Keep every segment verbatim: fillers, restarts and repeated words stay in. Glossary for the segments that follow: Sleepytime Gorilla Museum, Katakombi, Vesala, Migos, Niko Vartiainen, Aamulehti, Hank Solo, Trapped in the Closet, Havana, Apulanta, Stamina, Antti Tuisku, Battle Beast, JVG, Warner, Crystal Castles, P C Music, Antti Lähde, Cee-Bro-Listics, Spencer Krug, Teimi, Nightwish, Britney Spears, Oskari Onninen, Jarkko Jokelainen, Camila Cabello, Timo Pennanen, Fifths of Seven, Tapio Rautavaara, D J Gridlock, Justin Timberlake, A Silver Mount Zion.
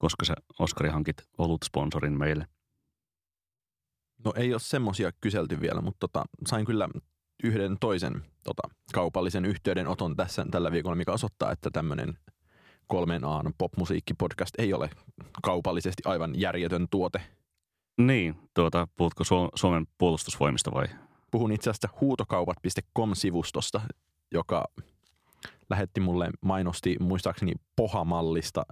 koska sä, Oskari, hankit olutsponsorin meille? No ei ole semmoisia kyselty vielä, mutta tota, sain kyllä yhden toisen tota, kaupallisen yhteydenoton tässä tällä viikolla, mikä osoittaa, että tämmöinen kolmen A:n popmusiikkipodcast ei ole kaupallisesti aivan järjetön tuote. Niin, tuota, puhutko Suomen puolustusvoimista vai? Puhun itse asiassa huutokaupat piste com-sivustosta, joka lähetti mulle mainosti muistaakseni Pohamallista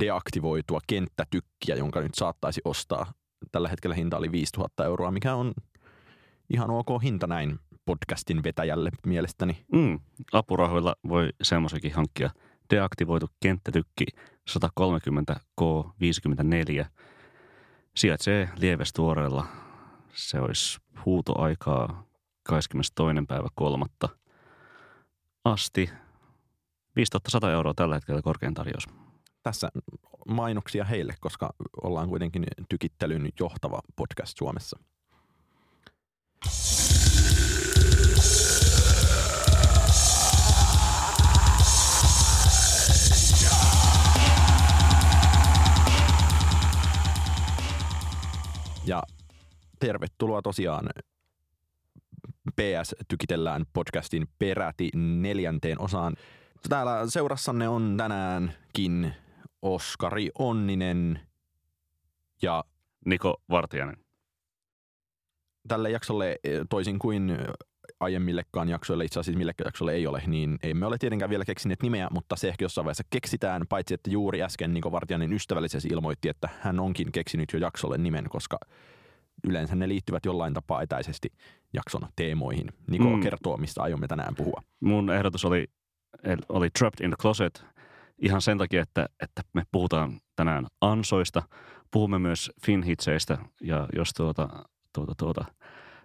deaktivoitua kenttätykkiä, jonka nyt saattaisi ostaa. Tällä hetkellä hinta oli viisituhatta euroa, mikä on ihan ok hinta näin podcastin vetäjälle mielestäni. Mm, apurahoilla voi semmoisenkin hankkia. Deaktivoitu kenttätykki sata kolmekymmentä K viisikymmentäneljä. Sijaitsee Lievestuoreella. Se olisi huutoaikaa kahdeskymmenestoinen päivä kolmatta asti. viisituhatta sata euroa tällä hetkellä korkein tarjous. Tässä mainoksia heille, koska ollaan kuitenkin tykittelyn johtava podcast Suomessa. Ja tervetuloa tosiaan P S Tykitellään podcastin peräti neljänteen osaan. Täällä seurassanne on tänäänkin Oskari Onninen ja Niko Vartiainen. Tälle jaksolle, toisin kuin aiemmillekaan jaksoille, itse asiassa millekään jaksolle ei ole, niin emme ole tietenkään vielä keksineet nimeä, mutta se ehkä jossain vaiheessa keksitään, paitsi että juuri äsken Niko Vartiainen ystävällisesti ilmoitti, että hän onkin keksinyt jo jaksolle nimen, koska yleensä ne liittyvät jollain tapaa etäisesti jakson teemoihin. Niko mm. kertoo, mistä aiomme tänään puhua. Mun ehdotus oli, oli Trapped in the Closet. Ihan sen takia, että, että me puhutaan tänään ansoista, puhumme myös finhitseistä ja jos tuota, tuota, tuota,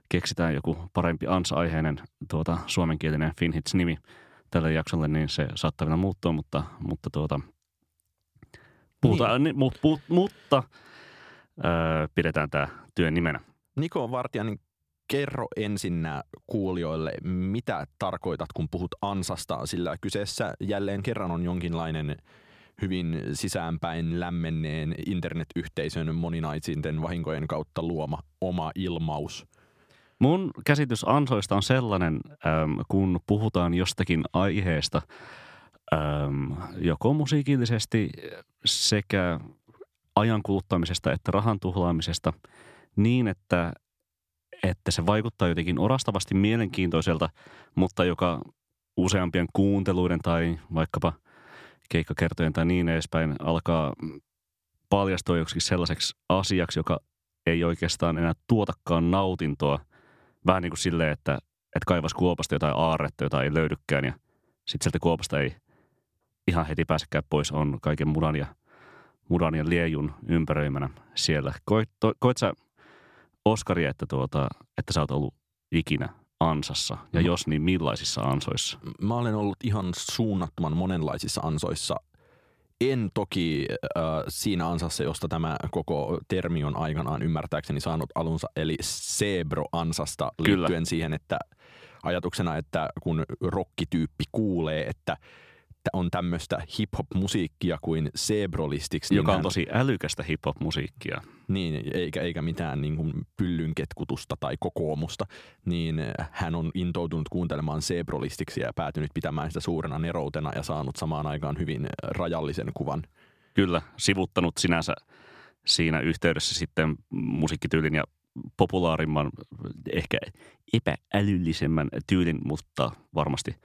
keksitään joku parempi ansa-aiheinen tuota, suomenkielinen finhits-nimi tälle jaksolle, niin se saattaa vielä muuttua, mutta, mutta, tuota, puhutaan, niin. mu, pu, mutta öö, pidetään tämä työn nimenä. Niko Vartiainen, kerro ensin kuulijoille, mitä tarkoitat, kun puhut ansasta, sillä kyseessä jälleen kerran on jonkinlainen hyvin sisäänpäin lämmenneen internetyhteisön moninaisisten vahinkojen kautta luoma oma ilmaus. Mun käsitys ansoista on sellainen, kun puhutaan jostakin aiheesta, joko musiikillisesti sekä ajan kuluttamisesta että rahan tuhlaamisesta, niin että että se vaikuttaa jotenkin orastavasti mielenkiintoiselta, mutta joka useampien kuunteluiden tai vaikkapa keikkakertojen tai niin edespäin alkaa paljastua joksikin sellaiseksi asiaksi, joka ei oikeastaan enää tuotakaan nautintoa. Vähän niin kuin silleen, että, että kaivas kuopasta jotain aarretta, jota ei löydykään ja sitten sieltä kuopasta ei ihan heti pääsekään pois, on kaiken mudan ja, mudan ja liejun ympäröimänä siellä. Koit, to, koit sä, Oskari, että, tuota, että sä oot ollut ikinä ansassa, ja no, jos niin millaisissa ansoissa? Mä olen ollut ihan suunnattoman monenlaisissa ansoissa. En toki äh, siinä ansassa, josta tämä koko termi on aikanaan ymmärtääkseni saanut alunsa, eli Cee-Bro-ansasta liittyen Kyllä. siihen, että ajatuksena, että kun rokkityyppi kuulee, että on tämmöistä hip-hop-musiikkia kuin Cee-Bro-Listics. Joka niin on hän... tosi älykästä hip-hop-musiikkia. Niin, eikä, eikä mitään niin kuin pyllynketkutusta tai kokoomusta. Niin hän on intoutunut kuuntelemaan Cee-Bro-Listicsia ja päätynyt pitämään sitä suurena neroutena ja saanut samaan aikaan hyvin rajallisen kuvan. Kyllä, sivuttanut sinänsä siinä yhteydessä sitten musiikkityylin ja populaarimman, ehkä epäälyllisemmän tyylin, mutta varmasti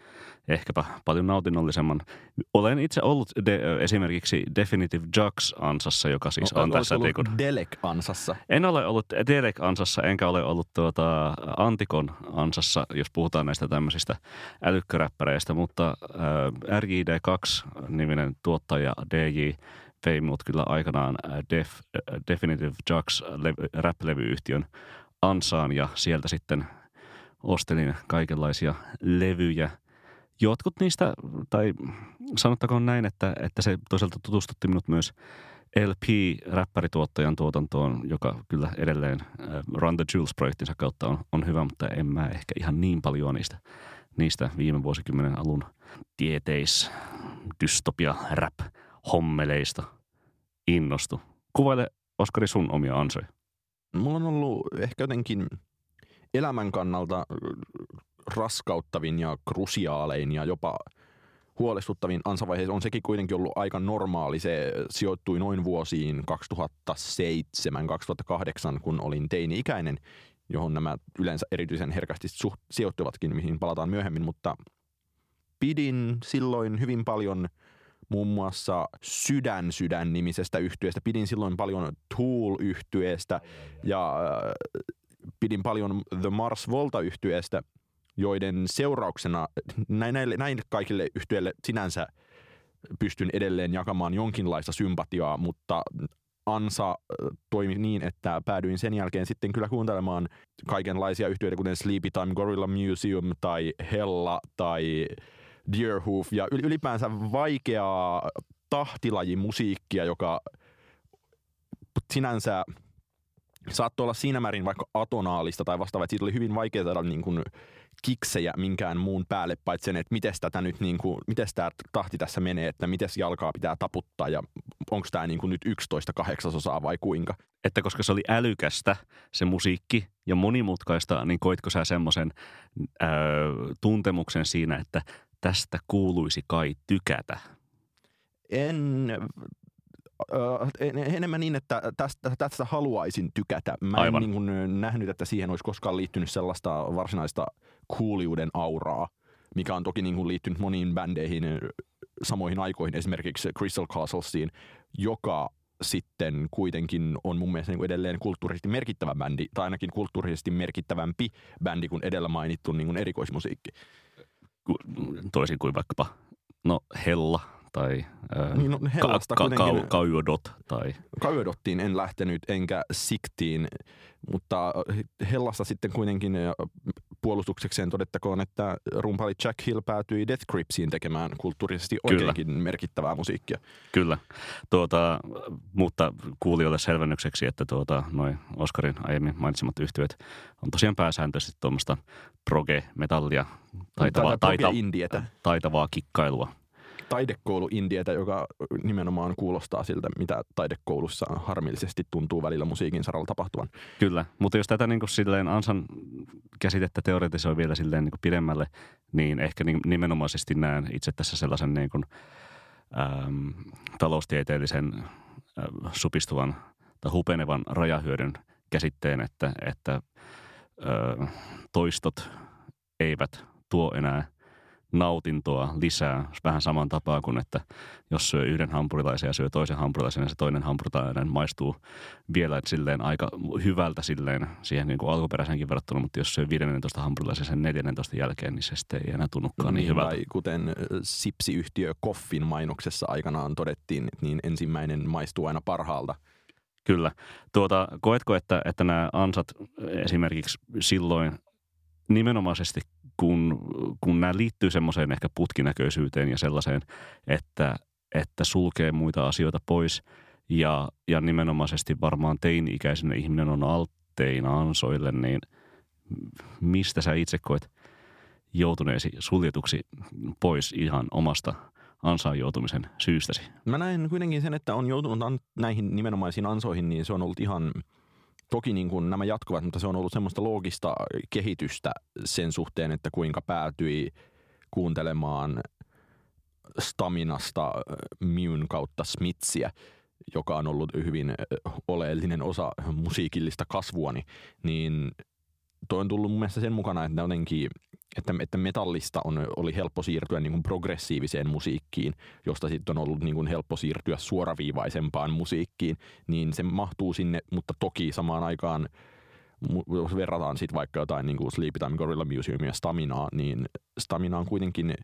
ehkäpä paljon nautinnollisemman. Olen itse ollut de- esimerkiksi Definitive Jux-ansassa, joka siis no, on tässä... Olet ollut teikun... Delek-ansassa. En ole ollut Delek-ansassa, enkä ole ollut tuota Antikon-ansassa, jos puhutaan näistä tämmöisistä älykköräppäreistä, mutta äh, R J D kaksi-niminen tuottaja D J vei mut kyllä aikanaan Def, Definitive Jux rap-levyyhtiön ansaan ja sieltä sitten ostelin kaikenlaisia levyjä. Jotkut niistä, tai sanottakoon näin, että, että se toisaalta tutustutti minut myös L P-räppärituottajan tuotantoon, joka kyllä edelleen Run the Jewels-projektinsa kautta on, on hyvä, mutta en mä ehkä ihan niin paljon niistä, niistä viime vuosikymmenen alun tieteis dystopia rap hommeleista innostu? Kuvaile, Oskari, sun omia ansoja. Mulla on ollut ehkä jotenkin elämän kannalta raskauttavin ja krusiaalein ja jopa huolestuttavin ansavaiheessa on sekin kuitenkin ollut aika normaali. Se sijoittui noin vuosiin kaksituhattaseitsemän kaksituhattakahdeksan, kun olin teini-ikäinen, johon nämä yleensä erityisen herkästi suht- sijoittuvatkin, mihin palataan myöhemmin, mutta pidin silloin hyvin paljon muun muassa Sydän Sydän nimisestä yhtyeestä. Pidin silloin paljon Tool-yhtyeestä ja pidin paljon The Mars Volta-yhtyeestä, joiden seurauksena näille, näille kaikille yhtyeille sinänsä pystyn edelleen jakamaan jonkinlaista sympatiaa, mutta ansa toimi niin, että päädyin sen jälkeen sitten kyllä kuuntelemaan kaikenlaisia yhtyeitä, kuten Sleepytime Gorilla Museum tai Hella tai Deerhoof ja ylipäänsä vaikeaa tahtilajimusiikkia, joka sinänsä saattoi olla siinä määrin vaikka atonaalista tai vastaavaa, että siitä oli hyvin vaikea saada niin kuin kiksejä minkään muun päälle, paitsi sen, että mites tätä nyt niin kuin, mites tää tahti tässä menee, että mites jalkaa pitää taputtaa ja onko tää niin kuin nyt yksitoista kahdeksasosaa vai kuinka. Että koska se oli älykästä se musiikki ja monimutkaista, niin koitko sä semmoisen öö, tuntemuksen siinä, että tästä kuuluisi kai tykätä? En... Enemmän niin, että tästä, tästä haluaisin tykätä. Mä en Aivan. niin kuin nähnyt, että siihen olisi koskaan liittynyt sellaista varsinaista cooliuden auraa, mikä on toki niin kuin liittynyt moniin bändeihin samoihin aikoihin, esimerkiksi Crystal Castlesiin, joka sitten kuitenkin on mun mielestä niin kuin edelleen kulttuurisesti merkittävä bändi, tai ainakin kulttuurisesti merkittävämpi bändi kuin edellä mainittu niin kuin erikoismusiikki. Toisin kuin vaikkapa no Hella. Tai ää, niin no, Hellasta ka- ka- Kayo Dot. Tai... Kayo Dottiin en lähtenyt, enkä Siktiin, mutta Hellasta sitten kuitenkin puolustuksekseen todettakoon, että rumpali Jack Hill päätyi Death Gripsiin tekemään kulttuurisesti oikeinkin merkittävää musiikkia. Kyllä, tuota, mutta kuulijoille selvennykseksi, että tuota, noi Oskarin aiemmin mainitsemat yhtiöt on tosiaan pääsääntöisesti tuommoista proge-metallia, taitavaa, taita- taitavaa kikkailua. Taidekoulu-indietä, joka nimenomaan kuulostaa siltä, mitä taidekoulussa harmillisesti tuntuu välillä musiikin saralla tapahtuvan. Kyllä, mutta jos tätä niin kuin silleen ansan käsitettä teoretisoi vielä silleen niin kuin pidemmälle, niin ehkä nimenomaisesti näen itse tässä sellaisen niin kuin, äm, taloustieteellisen äh, supistuvan tai hupenevan rajahyödyn käsitteen, että, että äh, toistot eivät tuo enää nautintoa lisää vähän saman tapaa kuin, että jos syö yhden hampurilaisen ja syö toisen hampurilaisen, niin se toinen hampurilainen maistuu vielä silleen aika hyvältä silleen siihen niin kuin alkuperäisenkin verrattuna, mutta jos syö viidennentoista hampurilaisen sen neljännentoista jälkeen, niin se sitten ei enää tunnukaan niin, niin hyvältä. Tai kuten sipsiyhtiö Koffin mainoksessa aikanaan todettiin, niin ensimmäinen maistuu aina parhaalta. Kyllä. Tuota, koetko, että, että nämä ansat esimerkiksi silloin nimenomaisesti kun, kun nämä liittyy semmoiseen ehkä putkinäköisyyteen ja sellaiseen, että, että sulkee muita asioita pois ja, ja nimenomaisesti varmaan teini-ikäisenä ihminen on alttein ansoille, niin mistä sä itse koet joutuneesi suljetuksi pois ihan omasta ansaan joutumisen syystäsi? Mä näen kuitenkin sen, että on joutunut an- näihin nimenomaisiin ansoihin, niin se on ollut ihan... Toki niin kuin nämä jatkuvat, mutta se on ollut semmoista loogista kehitystä sen suhteen, että kuinka päätyi kuuntelemaan Staminasta Myn kautta Smithsiä, joka on ollut hyvin oleellinen osa musiikillista kasvuani, niin toi on tullut mun mielestä sen mukana, että jotenkin, että, että metallista on, oli helppo siirtyä niin kuin progressiiviseen musiikkiin, josta sitten on ollut niin kuin helppo siirtyä suoraviivaisempaan musiikkiin, niin se mahtuu sinne, mutta toki samaan aikaan, jos verrataan sitten vaikka jotain niin kuin Sleepytime Gorilla Museum ja Staminaa, niin Stamina on kuitenkin,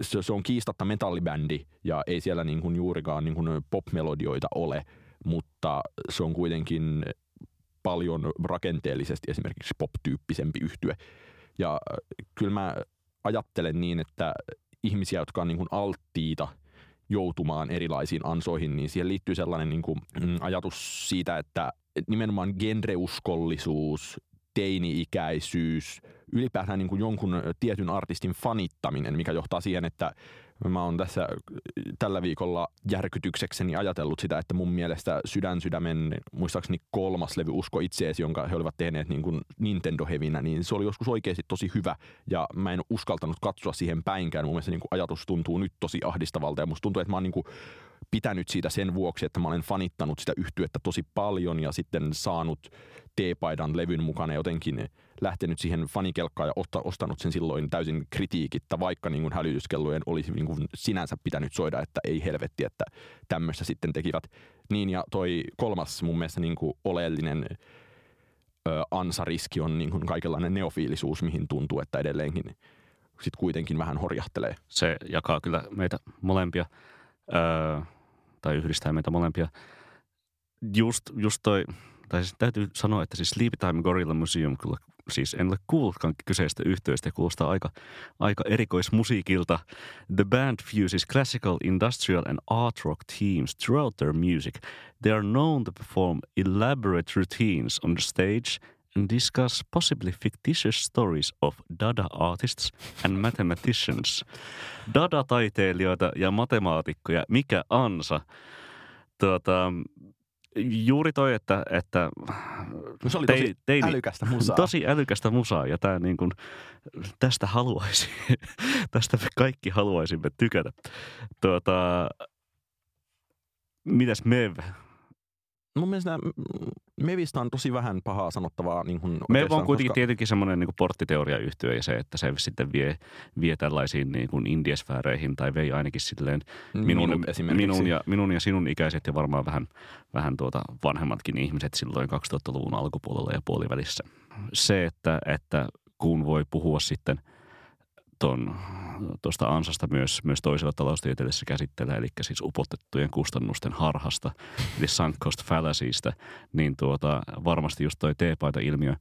se on kiistatta metallibändi ja ei siellä niin kuin juurikaan niin kuin popmelodioita ole, mutta se on kuitenkin paljon rakenteellisesti esimerkiksi pop-tyyppisempi yhtye. Ja kyllä mä ajattelen niin, että ihmisiä, jotka on niin kuin alttiita joutumaan erilaisiin ansoihin, niin siihen liittyy sellainen niin kuin ajatus siitä, että nimenomaan genreuskollisuus, teini-ikäisyys, ylipäätään niin kuin jonkun tietyn artistin fanittaminen, mikä johtaa siihen, että mä oon tässä tällä viikolla järkytyksekseni ajatellut sitä, että mun mielestä Sydän sydämen, muistaakseni kolmas levy Usko itseesi, jonka he olivat tehneet niin kuin Nintendo-hevinä, niin se oli joskus oikeasti tosi hyvä ja mä en uskaltanut katsoa siihen päinkään. Mun mielestä niin kuin ajatus tuntuu nyt tosi ahdistavalta ja musta tuntuu, että mä oon niin kuin pitänyt siitä sen vuoksi, että mä olen fanittanut sitä yhtyettä tosi paljon ja sitten saanut T-paidan levyn mukana jotenkin lähtenyt siihen fanikelkkaan ja ostanut sen silloin täysin kritiikittä, vaikka niin kuin hälytyskellojen olisi niin kuin sinänsä pitänyt soida, että ei helvetti, että tämmöistä sitten tekivät. Niin ja toi kolmas mun mielestä niin kuin oleellinen ö, ansariski on niin kuin kaikenlainen neofiilisuus, mihin tuntuu, että edelleenkin sit kuitenkin vähän horjahtelee. Se jakaa kyllä meitä molempia. Öö, tai yhdistää meitä molempia. Just, just toi, tai siis täytyy sanoa, että siis Sleepytime Gorilla Museum, kyllä, siis en ole kuullutkaan kyseistä yhtiöistä, kuulostaa aika, aika erikoismusiikilta. The band fuses classical, industrial and art rock themes throughout their music. They are known to perform elaborate routines on the stage and discuss possibly fictitious stories of Dada artists and mathematicians. Dada-taiteilijoita ja matemaatikkoja, mikä ansa? Tuota, juuri toi, että, että no se oli tosi tein, älykästä musaa. Tosi älykästä musaa, ja tää niin kun, tästä haluaisi, tästä me kaikki haluaisimme tykätä. Tuota, mitäs Mev? Mun mielestä Mevistä on tosi vähän pahaa sanottavaa. Niin Mev on kuitenkin koska tietenkin semmoinen niin porttiteoriayhtiö ja se, että se sitten vie, vie tällaisiin niin indiesfääreihin tai vei ainakin silleen minun, minun, minun, ja, minun ja sinun ikäiset ja varmaan vähän, vähän tuota vanhemmatkin ihmiset silloin kaksituhattaluvun alkupuolella ja puolivälissä. Se, että, että kun voi puhua sitten tuosta ansasta myös, myös toisella taloustieteellisessä käsitteellä, eli siis upotettujen kustannusten harhasta, eli sunk cost fallacyista, niin tuota, varmasti just toi T-paita-ilmiö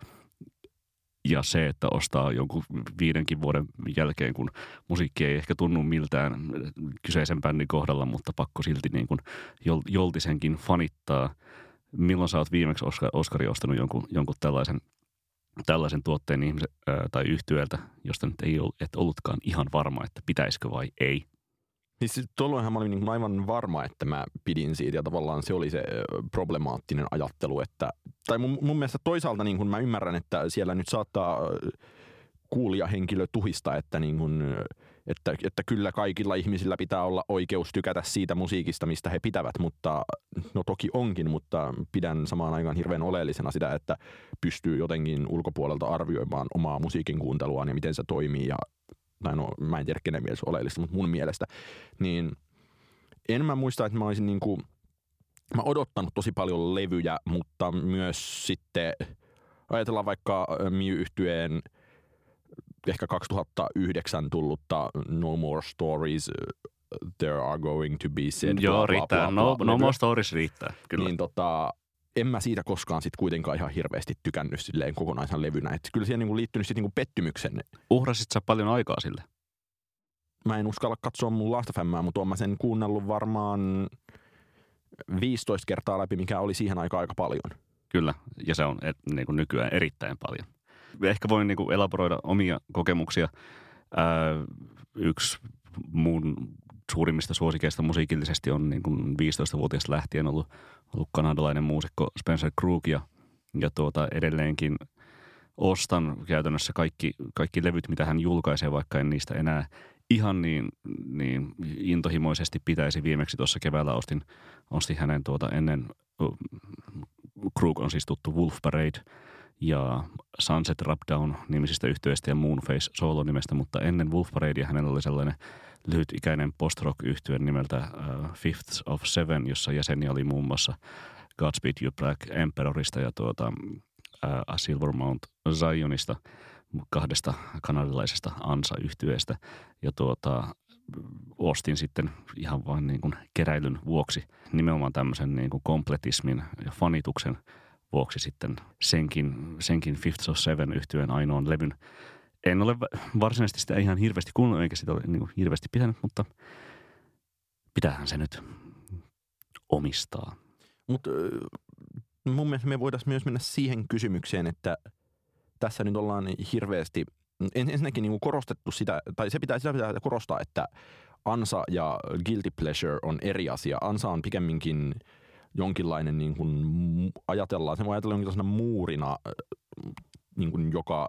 ja se, että ostaa jonkun viidenkin vuoden jälkeen, kun musiikki ei ehkä tunnu miltään kyseisen bändin kohdalla, mutta pakko silti niin kuin joltisenkin fanittaa. Milloin sä oot viimeksi, Oskari, ostanut jonkun, jonkun tällaisen tällaisen tuotteen ihmisen tai yhtiöltä, josta nyt ei ollut, et ollutkaan ihan varma, että pitäisikö vai ei. Siis tuolloinhan mä olin niin kuin aivan varma, että mä pidin siitä ja tavallaan se oli se problemaattinen ajattelu, että tai mun, mun mielestä toisaalta niin kuin mä ymmärrän, että siellä nyt saattaa kuulijahenkilö tuhista, että niin kuin Että, että kyllä kaikilla ihmisillä pitää olla oikeus tykätä siitä musiikista, mistä he pitävät, mutta no toki onkin, mutta pidän samaan aikaan hirveän oleellisena sitä, että pystyy jotenkin ulkopuolelta arvioimaan omaa musiikin kuunteluaan ja miten se toimii. Ja, tai no, mä en tiedä, kenen mielestä oleellista, mutta mun mielestä. Niin en mä muista, että mä olisin niin kuin, mä odottanut tosi paljon levyjä, mutta myös sitten ajatellaan vaikka Mew-yhtyeen ehkä kaksituhattayhdeksän tullutta No More Stories, There Are Going to Be Said. Joo, bla, riittää. Bla, bla, no, bla, no More Stories riittää, kyllä. Niin tota, en mä siitä koskaan sit kuitenkaan ihan hirveästi tykännyt silleen kokonaisen levynä. Et kyllä siihen niinku liittynyt sit niinku pettymyksenne. Uhrasit sä paljon aikaa sille? Mä en uskalla katsoa mun Last of Mää, mutta oon mä sen kuunnellut varmaan viisitoista kertaa läpi, mikä oli siihen aikaan aika paljon. Kyllä, ja se on et, niinku nykyään erittäin paljon. Ehkä voin niinku elaboroida omia kokemuksia. Öö, yksi mun suurimmista suosikeista musiikillisesti on niinku viisitoistavuotiaasta lähtien ollut, ollut kanadalainen muusikko Spencer Krug. Ja, ja tuota, edelleenkin ostan käytännössä kaikki, kaikki levyt, mitä hän julkaisee, vaikka en niistä enää ihan niin, niin intohimoisesti pitäisi. Viimeksi tuossa keväällä ostin, ostin hänen tuota ennen, Krug on siis tuttu Wolf Parade ja Sunset Rapdown nimisistä yhtyeistä ja Moonface Solo nimestä, mutta ennen Wolf Paradea hänellä oli sellainen lyhytikäinen post-rock-yhtye nimeltä uh, Fifths of Seven, jossa jäseniä oli muun muassa Godspeed You! Black Emperorista ja tuota, uh, A Silver Mount Zionista, kahdesta kanadalaisesta ansa-yhtyeestä. Ja tuota, ostin sitten ihan vain niin kuin keräilyn vuoksi nimenomaan tämmöisen niin kuin kompletismin ja fanituksen vuoksi sitten senkin, senkin Fifths of Seven -yhtyeen ainoan levyn. En ole varsinaisesti sitä ihan hirveästi kuunnut, eikä sitä ole niin hirveästi pitänyt, mutta pitäähän se nyt omistaa. Mutta mun mielestä me voitaisiin myös mennä siihen kysymykseen, että tässä nyt ollaan hirveästi ensinnäkin niin kuin korostettu sitä, tai se pitää, sitä pitää korostaa, että ansa ja guilty pleasure on eri asia. Ansa on pikemminkin jonkinlainen, niin kuin ajatellaan, se voi ajatella jonkinlaisena muurina, niin kuin, joka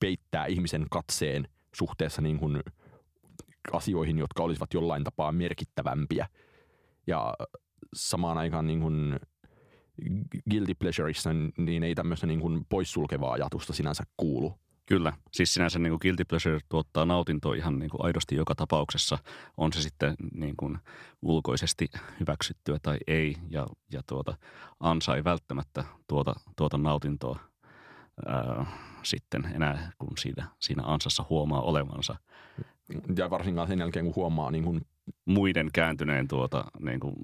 peittää ihmisen katseen suhteessa niin kuin asioihin, jotka olisivat jollain tapaa merkittävämpiä. Ja samaan aikaan niin kuin guilty pleasureissa niin ei tämmöistä niin kuin poissulkevaa ajatusta sinänsä kuulu. Kyllä. Siis sinänsä niin kuin guilty pleasure tuottaa nautintoa ihan niin kuin aidosti joka tapauksessa. On se sitten niin kuin ulkoisesti hyväksyttyä tai ei. Ja, ja tuota, ansa ei välttämättä tuota, tuota nautintoa ää, sitten enää, kun siinä, siinä ansassa huomaa olevansa. Ja varsinkaan sen jälkeen, kun huomaa niin kuin muiden kääntyneen tuota, niin kuin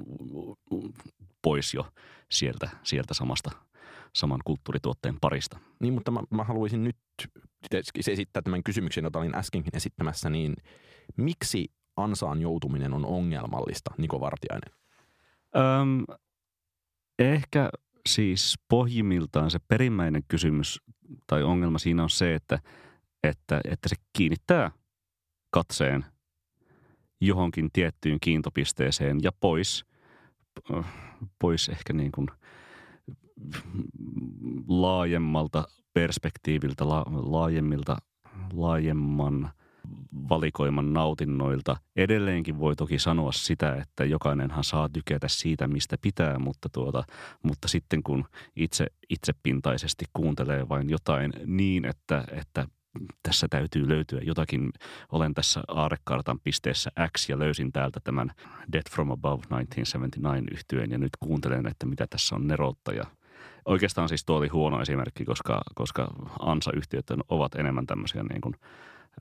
pois jo sieltä, sieltä samasta saman kulttuurituotteen parista. Niin, mutta mä, mä haluaisin nyt esittää tämän kysymyksen, jota olin äskenkin esittämässä, niin miksi ansaan joutuminen on ongelmallista, Niko Vartiainen? Öm, ehkä siis pohjimmiltaan se perimmäinen kysymys tai ongelma siinä on se, että, että, että se kiinnittää katseen johonkin tiettyyn kiintopisteeseen ja pois, pois ehkä niin kuin laajemmalta perspektiiviltä, la, laajemmilta, laajemman valikoiman nautinnoilta. Edelleenkin voi toki sanoa sitä, että jokainenhan saa tykätä siitä, mistä pitää, mutta, tuota, mutta sitten kun itse, itsepintaisesti kuuntelee vain jotain niin, että, että tässä täytyy löytyä jotakin, olen tässä aarekartan pisteessä X ja löysin täältä tämän Death from Above tuhatyhdeksänsataaseitsemänkymmentäyhdeksän yhtyeen ja nyt kuuntelen, että mitä tässä on neroutta ja oikeastaan siis tuo oli huono esimerkki, koska, koska ansayhtiöt ovat enemmän tämmöisiä niin kuin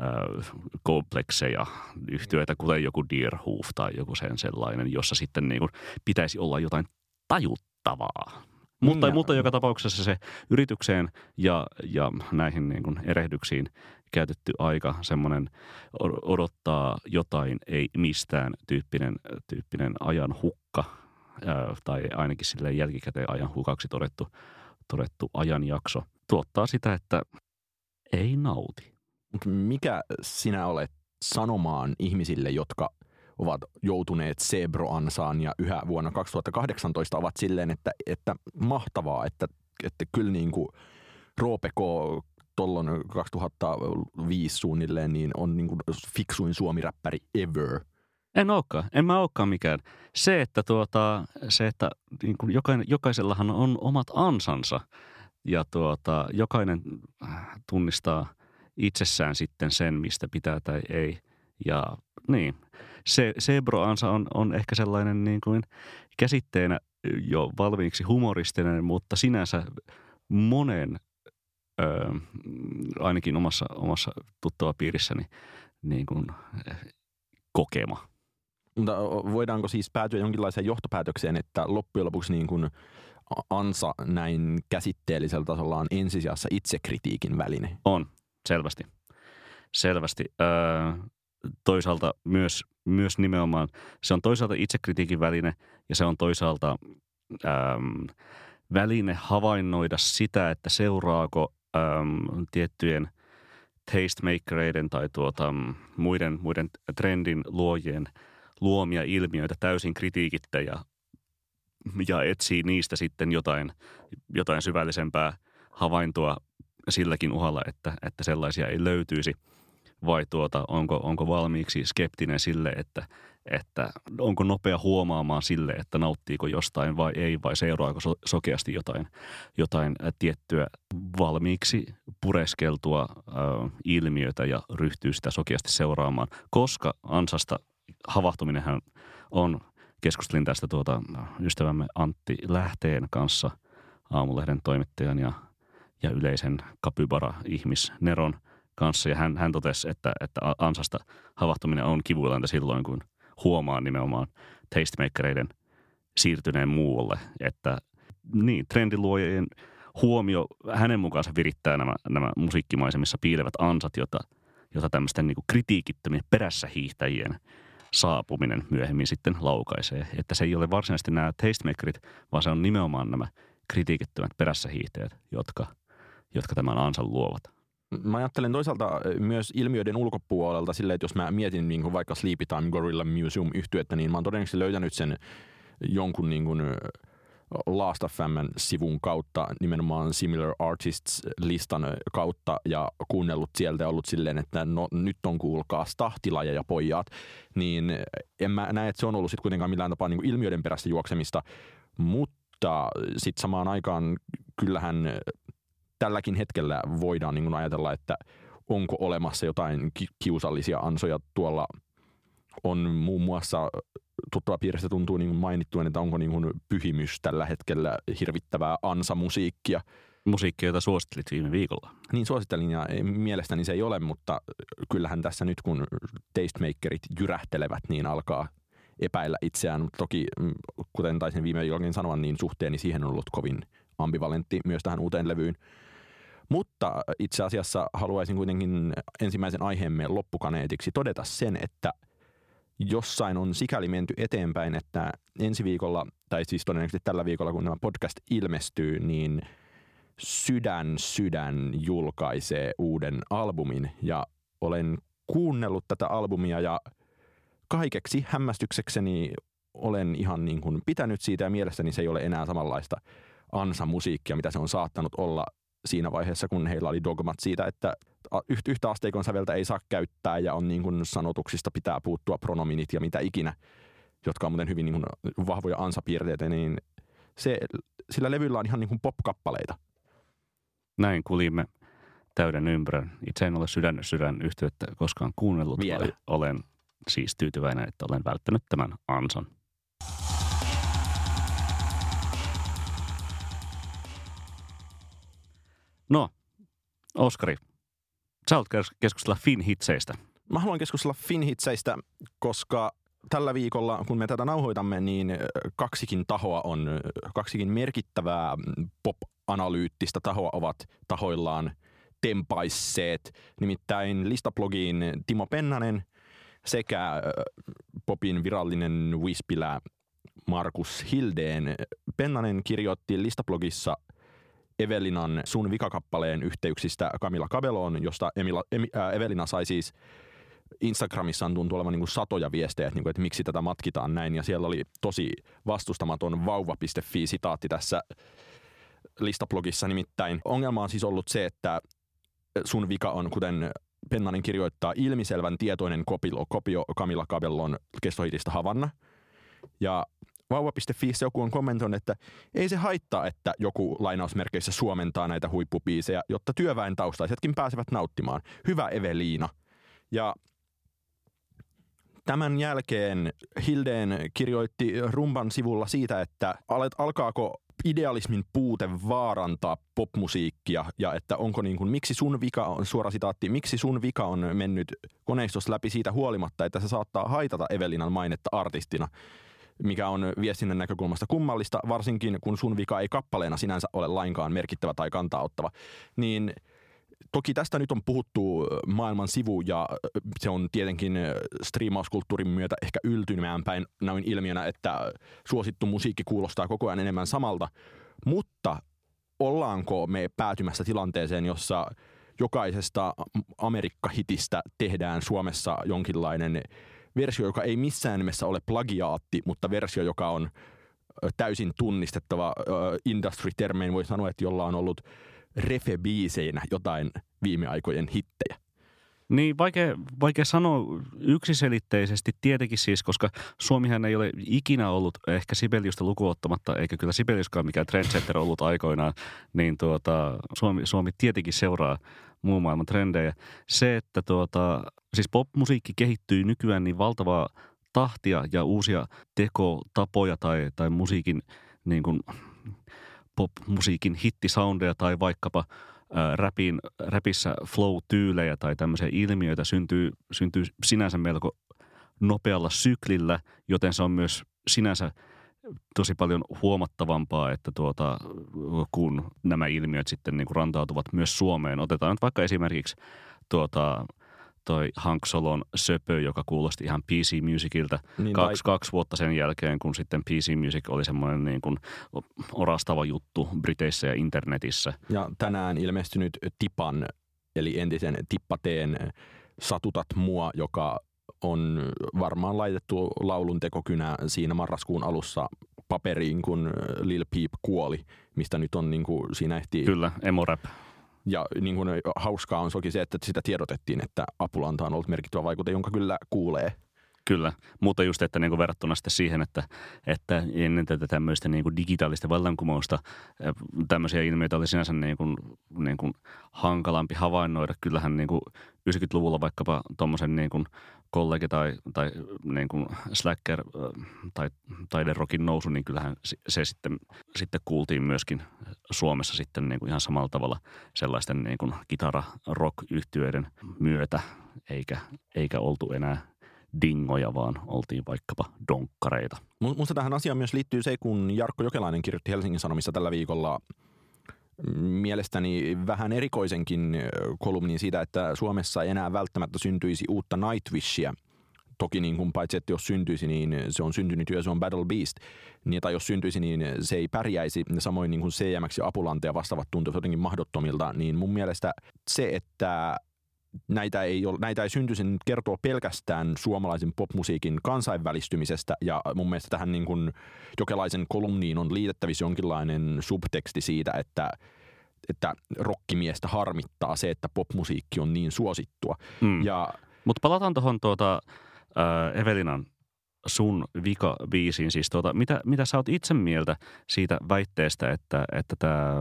äh, komplekseja yhtiöitä, kuten joku Deerhoof tai joku sen sellainen, jossa sitten niin kuin pitäisi olla jotain tajuttavaa. Mutta, mutta joka tapauksessa se yritykseen ja, ja näihin niin kuin erehdyksiin käytetty aika, semmoinen odottaa jotain, ei mistään tyyppinen, tyyppinen ajan hukka tai ainakin silleen jälkikäteen ajan hukaksi todettu, todettu ajanjakso, tuottaa sitä, että ei nauti. Mikä sinä olet sanomaan ihmisille, jotka ovat joutuneet Cee-Bro-ansaan ja yhä vuonna kaksituhattakahdeksantoista ovat silleen, että, että mahtavaa, että, että kyllä niin kuin Roope K. tollon kaksituhattaviisi suunnilleen niin on niin kuin fiksuin suomiräppäri ever. En olekaan. En mä olekaan mikään. Se, että, tuota, se, että niin kuin jokainen, jokaisellahan on omat ansansa ja tuota, jokainen tunnistaa itsessään sitten sen, mistä pitää tai ei. Ja niin, se Cee-Bro-ansa on, on ehkä sellainen niin kuin käsitteenä jo valmiiksi humoristinen, mutta sinänsä monen, öö, ainakin omassa, omassa tuttavapiirissäni, niin kuin kokema. Mutta voidaanko siis päätyä jonkinlaiseen johtopäätökseen, että loppujen lopuksi niin kuin ansa näin käsitteellisellä tasolla on ensisijassa itsekritiikin väline? On, selvästi. Selvästi. Öö, Toisaalta myös, myös nimenomaan, se on toisaalta itsekritiikin väline ja se on toisaalta äm, väline havainnoida sitä, että seuraako äm, tiettyjen tastemakereiden tai tuota, muiden, muiden trendin luojien luomia ilmiöitä täysin kritiikittä ja, ja etsii niistä sitten jotain, jotain syvällisempää havaintoa silläkin uhalla, että, että sellaisia ei löytyisi. Vai tuota, onko, onko valmiiksi skeptinen sille, että, että onko nopea huomaamaan sille, että nauttiiko jostain vai ei, vai seuraako so, sokeasti jotain, jotain tiettyä valmiiksi pureskeltua ö, ilmiötä ja ryhtyy sitä sokeasti seuraamaan. Koska ansasta havahtuminenhan on, keskustelin tästä tuota, ystävämme Antti Lähteen kanssa, Aamulehden toimittajan ja, ja yleisen kapybara-ihmisneron kanssa, ja hän, hän totesi, että, että ansasta havahtuminen on kivuilanta silloin, kun huomaa nimenomaan tastemakereiden siirtyneen muualle. Että niin, trendiluojien huomio hänen mukaansa virittää nämä, nämä musiikkimaisemissa piilevät ansat, jota, jota tämmöisten niin kuin kritiikittömien perässä hiihtäjien saapuminen myöhemmin sitten laukaisee. Että se ei ole varsinaisesti nämä tastemakerit, vaan se on nimenomaan nämä kritiikittömät perässä hiihtäjät, jotka, jotka tämän ansan luovat. Mä ajattelen toisaalta myös ilmiöiden ulkopuolelta silleen, että jos mä mietin niin kuin vaikka Sleepytime Gorilla Museum -yhtyettä, niin mä oon todennäköisesti löytänyt sen jonkun niin kuin Last of Famen sivun kautta, nimenomaan Similar Artists-listan kautta, ja kuunnellut sieltä ja ollut silleen, että no nyt on kuulkaas tahtilaja ja pojat, niin en mä näe, että se on ollut sitten kuitenkaan millään tapaa niin kuin ilmiöiden perästä juoksemista, mutta sitten samaan aikaan kyllähän tälläkin hetkellä voidaan niin kuin ajatella, että onko olemassa jotain ki- kiusallisia ansoja tuolla. On muun muassa tuttua piiristä tuntuu niin kuin mainittuun, että onko niin kuin Pyhimys tällä hetkellä hirvittävää ansamusiikkia. Musiikkia, jota suosittelit viime viikolla. Niin suosittelin, ja mielestäni se ei ole, mutta kyllähän tässä nyt kun tastemakerit jyrähtelevät, niin alkaa epäillä itseään. Mutta toki, kuten taisin viime viikollakin sanoa, niin suhteeni siihen on ollut kovin ambivalentti myös tähän uuteen levyyn. Mutta itse asiassa haluaisin kuitenkin ensimmäisen aiheemme loppukaneetiksi todeta sen, että jossain on sikäli menty eteenpäin, että ensi viikolla, tai siis todennäköisesti tällä viikolla, kun tämä podcast ilmestyy, niin Sydän Sydän julkaisee uuden albumin. Ja olen kuunnellut tätä albumia ja kaikeksi hämmästyksekseni olen ihan niin kuin pitänyt siitä, ja mielestäni se ei ole enää samanlaista ansamusiikkia, mitä se on saattanut olla siinä vaiheessa, kun heillä oli dogmat siitä, että yhtä asteikon säveltä ei saa käyttää ja on niin kuin sanotuksista pitää puuttua, pronominit ja mitä ikinä, jotka on muuten hyvin niin kuin vahvoja ansapiirteitä, niin se, sillä levyllä on ihan niin kuin pop-kappaleita. Näin kulimme täyden ympärän. Itse en ole Sydän Sydän -yhtyettä koskaan kuunnellut. Vielä. Olen siis tyytyväinen, että olen välttänyt tämän ansan. No, Oskari, sä olet keskustella Finhitseistä. Mä haluan keskustella Finhitseistä, koska tällä viikolla, kun me tätä nauhoitamme, niin kaksikin tahoa on, kaksikin merkittävää pop-analyyttistä tahoa ovat tahoillaan tempaisseet. Nimittäin listablogiin Timo Pennanen sekä popin virallinen whispilä Markus Hildén. Pennanen kirjoitti listablogissa Evelinan Sun vika-kappaleen yhteyksistä Camila Cabelloon, josta Emila, em, ä, Evelina sai siis Instagramissaan tuntuu olevan niin kuin satoja viestejä, että, niin kuin, että miksi tätä matkitaan näin. Ja siellä oli tosi vastustamaton vauva piste fi-sitaatti tässä listablogissa. Nimittäin ongelma on siis ollut se, että Sun vika on, kuten Pennanen kirjoittaa, ilmiselvän tietoinen kopio, kopio Camila Cabellon kestohitistä Havana. Ja vauva piste fi joku on kommentoinut, että ei se haittaa, että joku lainausmerkeissä suomentaa näitä huippubiisejä, jotta työväen taustaisetkin pääsevät nauttimaan. Hyvä Evelina. Ja tämän jälkeen Hildén kirjoitti Rumban sivulla siitä, että alkaako idealismin puute vaarantaa popmusiikkia ja että onko niin kuin, miksi sun vika on, suora sitaatti, miksi sun vika on mennyt koneistossa läpi siitä huolimatta, että se saattaa haitata Evelinan mainetta artistina, mikä on viestinnän näkökulmasta kummallista, varsinkin kun sun vika ei kappaleena sinänsä ole lainkaan merkittävä tai kantaa ottava. Niin toki tästä nyt on puhuttu maailman sivu, ja se on tietenkin striimauskulttuurin myötä ehkä yltymään päin noin ilmiönä, että suosittu musiikki kuulostaa koko ajan enemmän samalta. Mutta ollaanko me päätymässä tilanteeseen, jossa jokaisesta Amerikka-hitistä tehdään Suomessa jonkinlainen versio, joka ei missään nimessä ole plagiaatti, mutta versio, joka on täysin tunnistettava. Industry-termein voi sanoa, että jolla on ollut refe-biiseinä jotain viime aikojen hittejä. Niin, vaikea, vaikea sanoa yksiselitteisesti tietenkin siis, koska Suomihan ei ole ikinä ollut, ehkä Sibeliusta lukuottamatta, eikä kyllä Sibeliuskaan mikään trendsetter ollut aikoinaan, niin tuota, Suomi, Suomi tietenkin seuraa muun maailman trendejä. Se, että tuota, siis popmusiikki kehittyy nykyään niin valtavaa tahtia ja uusia tekotapoja tai, tai musiikin, niin kuin popmusiikin hittisoundeja tai vaikkapa Räpin, räpissä flow-tyylejä tai tämmöisiä ilmiöitä syntyy, syntyy sinänsä melko nopealla syklillä, joten se on myös sinänsä tosi paljon huomattavampaa, että tuota, kun nämä ilmiöt sitten niin kuin rantautuvat myös Suomeen. Otetaan nyt vaikka esimerkiksi tuota, toi Hank Solon Söpö, joka kuulosti ihan P C Musicilta niin kaksi, kaksi vuotta sen jälkeen, kun sitten P C Music oli semmoinen niin kuin orastava juttu Briteissä ja internetissä. Ja tänään ilmestynyt Tipan, eli entisen Tippateen Satutat mua, joka on varmaan laitettu laulun tekokynä siinä marraskuun alussa paperiin, kun Lil Peep kuoli, mistä nyt on niin kuin siinä ehtii... Kyllä, emo-rap. Ja niin kuin hauskaa on soki se, että sitä tiedotettiin, että Apulanta on ollut merkittävä vaikute, jonka kyllä kuulee. Kyllä, mutta just että niin kuin verrattuna sitten siihen, että, että ennen tätä tämmöistä niin kuin digitaalista vallankumousta tämmöisiä ilmiöitä oli sinänsä niin kuin, niin kuin hankalampi havainnoida. Kyllähän niin kuin yhdeksänkymmentäluvulla vaikkapa tuommoisen niin kuin kollegi tai, tai niin kuin slacker tai taiderokin nousu, niin kyllähän se sitten, sitten kuultiin myöskin Suomessa sitten niin kuin ihan samalla tavalla sellaisten niin kuin kitara-rock-yhtyeiden myötä, eikä, eikä oltu enää dingoja, vaan oltiin vaikkapa donkkareita. Minusta tähän asiaan myös liittyy se, kun Jarkko Jokelainen kirjoitti Helsingin Sanomissa tällä viikolla mielestäni vähän erikoisenkin kolumnin siitä, että Suomessa ei enää välttämättä syntyisi uutta Nightwishia. Toki niin kuin paitsi, että jos syntyisi, niin se on syntynyt ja se on Battle Beast. Niin, tai jos syntyisi, niin se ei pärjäisi. Samoin niin kuin C M X ja Apulante ja vastaavat tuntuvat jotenkin mahdottomilta. Niin mun mielestä se, että näitä ei, ole, näitä ei syntyisi, nyt kertoo pelkästään suomalaisen popmusiikin kansainvälistymisestä, ja mun mielestä tähän niin kuin Jokelaisen kolumniin on liitettävissä jonkinlainen subteksti siitä, että, että rokkimiestä harmittaa se, että popmusiikki on niin suosittua. Mm. Mutta palataan tuohon tuota, äh, Evelinan Sun vika -biisiin. Siis tuota, mitä, mitä sä oot itse mieltä siitä väitteestä, että tämä että tää,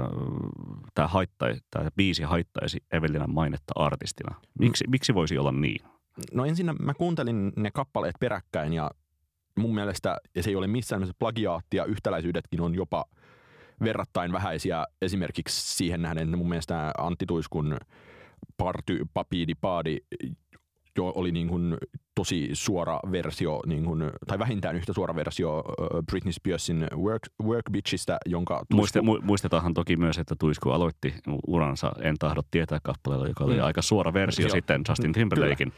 tää haittai, tää biisi haittaisi Evelinan mainetta artistina? Miksi, mm. miksi voisi olla niin? No ensin mä kuuntelin ne kappaleet peräkkäin ja mun mielestä ja se ei ole missään nimessä plagiaattia, yhtäläisyydetkin on jopa verrattain vähäisiä esimerkiksi siihen nähden, että mun mielestä Antti Tuiskun Party Papidi Paadi jo oli niin kuin tosi suora versio, niin kuin, tai vähintään yhtä suora versio Britney Spearsin Work, work Bitchistä, jonka... Tuisku... Muistetaanhan toki myös, että Tuisku aloitti uransa En tahdo tietää -kappaleella, joka oli mm. aika suora versio jo. Sitten Justin Timberlaken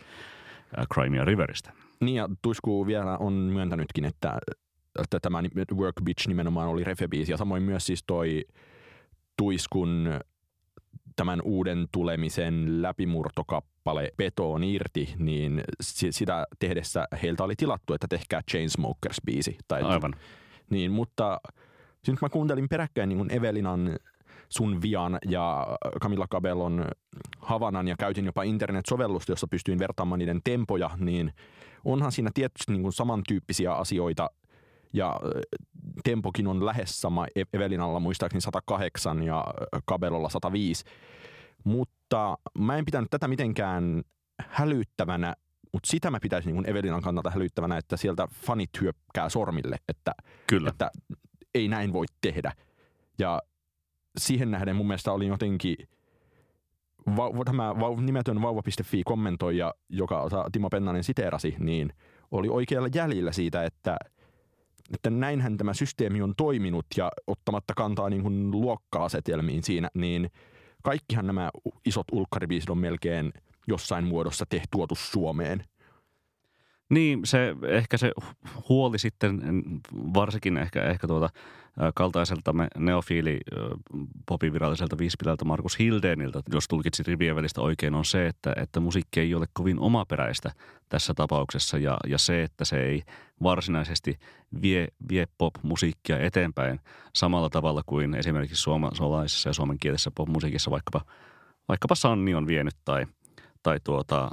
Kyllä. Crimea Riveristä. Niin, ja Tuisku vielä on myöntänytkin, että, että tämä Work Bitch nimenomaan oli refe-biisi, ja samoin myös siis toi Tuiskun tämän uuden tulemisen läpimurtokappale Peto on irti, niin sitä tehdessä heiltä oli tilattu, että tehkää Chainsmokers-biisi. Tai Aivan. Niin, mutta siis nyt mä kuuntelin peräkkäin niin kuin Evelinan Sun vian ja Camila Cabellon Havanan ja käytin jopa internet-sovellusta, jossa pystyin vertaamaan niiden tempoja, niin onhan siinä tietysti niin kuin samantyyppisiä asioita. Ja tempokin on lähes sama Evelinalla, muistaakseni sata kahdeksan ja Cabellolla sata viisi. Mutta mä en pitänyt tätä mitenkään hälyttävänä, mutta sitä mä pitäisin niin Evelinan kannalta hälyttävänä, että sieltä fanit hyökkää sormille, että, Kyllä. että ei näin voi tehdä. Ja siihen nähden mun mielestä oli jotenkin va- tämä va- nimetön vauva piste fi kommentoija, joka Timo Pennanen siteerasi, niin oli oikealla jäljellä siitä, että että näinhän tämä systeemi on toiminut ja ottamatta kantaa niin kuin luokka-asetelmiin siinä, niin kaikkihan nämä isot ulkkaribiisit on melkein jossain muodossa tehtuotu Suomeen. Niin, se, ehkä se huoli sitten, varsinkin ehkä, ehkä tuota kaltaiselta neofiili-popin viralliselta viispilältä Markus Hildéniltä, jos tulkitsin rivien välistä oikein, on se, että, että musiikki ei ole kovin omaperäistä tässä tapauksessa ja, ja se, että se ei varsinaisesti vie, vie pop-musiikkia eteenpäin samalla tavalla kuin esimerkiksi suomalaisessa ja suomen kielessä pop-musiikissa vaikkapa, vaikkapa Sanni on vienyt tai, tai tuota...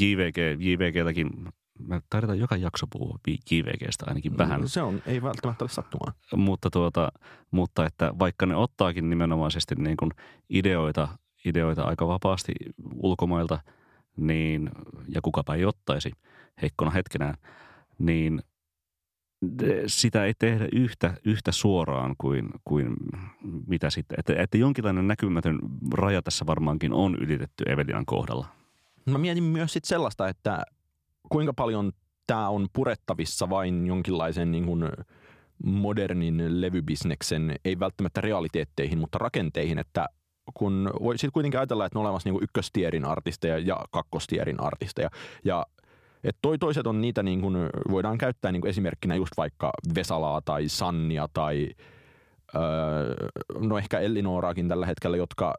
J V G, J V G:lläkin, me tarvitaan joka jakso puhua J V G:stä ainakin vähän. Se on, ei välttämättä ole sattumaa. Mutta, tuota, mutta että vaikka ne ottaakin nimenomaisesti niin kuin ideoita, ideoita aika vapaasti ulkomailta, niin, ja kukapa ei ottaisi heikkona hetkenään, niin sitä ei tehdä yhtä, yhtä suoraan kuin, kuin mitä sitten. Että, että jonkinlainen näkymätön raja tässä varmaankin on ylitetty Evelinan kohdalla. Mä mietin myös sit sellaista, että kuinka paljon tämä on purettavissa vain jonkinlaisen niin kuin modernin levybisneksen, ei välttämättä realiteetteihin, mutta rakenteihin, että kun voi sitten kuitenkin ajatella, että on olemassa niinku ykköstierin artisteja ja kakkostierin artisteja. Ja et toi toiset on niitä, niin kuin voidaan käyttää niin kuin esimerkkinä just vaikka Vesalaa tai Sannia tai öö, no ehkä Ellinoraakin tällä hetkellä, jotka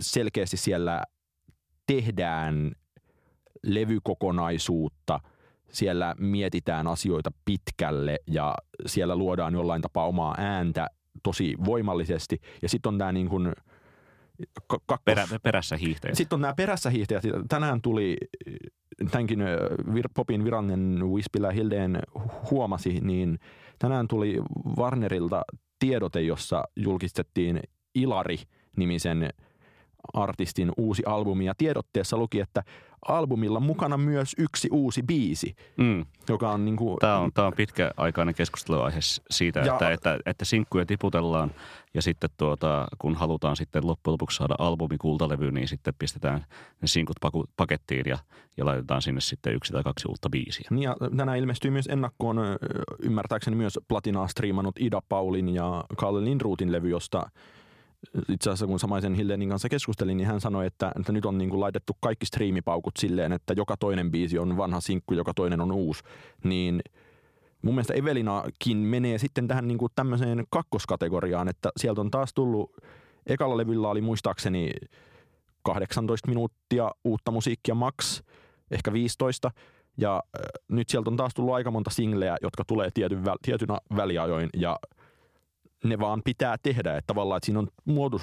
selkeästi siellä tehdään levykokonaisuutta, siellä mietitään asioita pitkälle ja siellä luodaan jollain tapaa omaa ääntä tosi voimallisesti. Ja sitten on tämä niin kuin kakkos... Perä, perässä hiihtäjät. Sitten on nämä perässä hiihtäjät. Tänään tuli... Tämänkin vir- popin virallinen Wispilä Hildén huomasi, niin tänään tuli Warnerilta tiedote, jossa julkistettiin Ilari-nimisen artistin uusi albumi. Ja tiedotteessa luki, että albumilla mukana myös yksi uusi biisi, mm. joka on niin kuin... Tämä on, tämä on pitkäaikainen keskusteluaihe siitä, ja... että, että, että sinkkuja tiputellaan ja sitten tuota, kun halutaan sitten loppujen lopuksi saada albumi kultalevy, niin sitten pistetään ne sinkut paku, pakettiin ja, ja laitetaan sinne sitten yksi tai kaksi uutta biisiä. Niin ja tänään ilmestyy myös ennakkoon ymmärtääkseni myös platinaa striimannut Ida Paulin ja Kalle Lindruutin levy, josta... Itse asiassa kun samaisen Hildénin kanssa keskustelin, niin hän sanoi, että, että nyt on niin kuin laitettu kaikki striimipaukut silleen, että joka toinen biisi on vanha sinkku, joka toinen on uusi. Niin mun mielestä Evelinakin menee sitten tähän niin kuin tämmöiseen kakkoskategoriaan, että sieltä on taas tullut, ekalla levyllä oli muistaakseni kahdeksantoista minuuttia uutta musiikkia max, ehkä viisitoista. Ja äh, nyt sieltä on taas tullut aika monta singleä, jotka tulee tietyn väl, tietynä väliajoin ja... Ne vaan pitää tehdä, että tavallaan että siinä on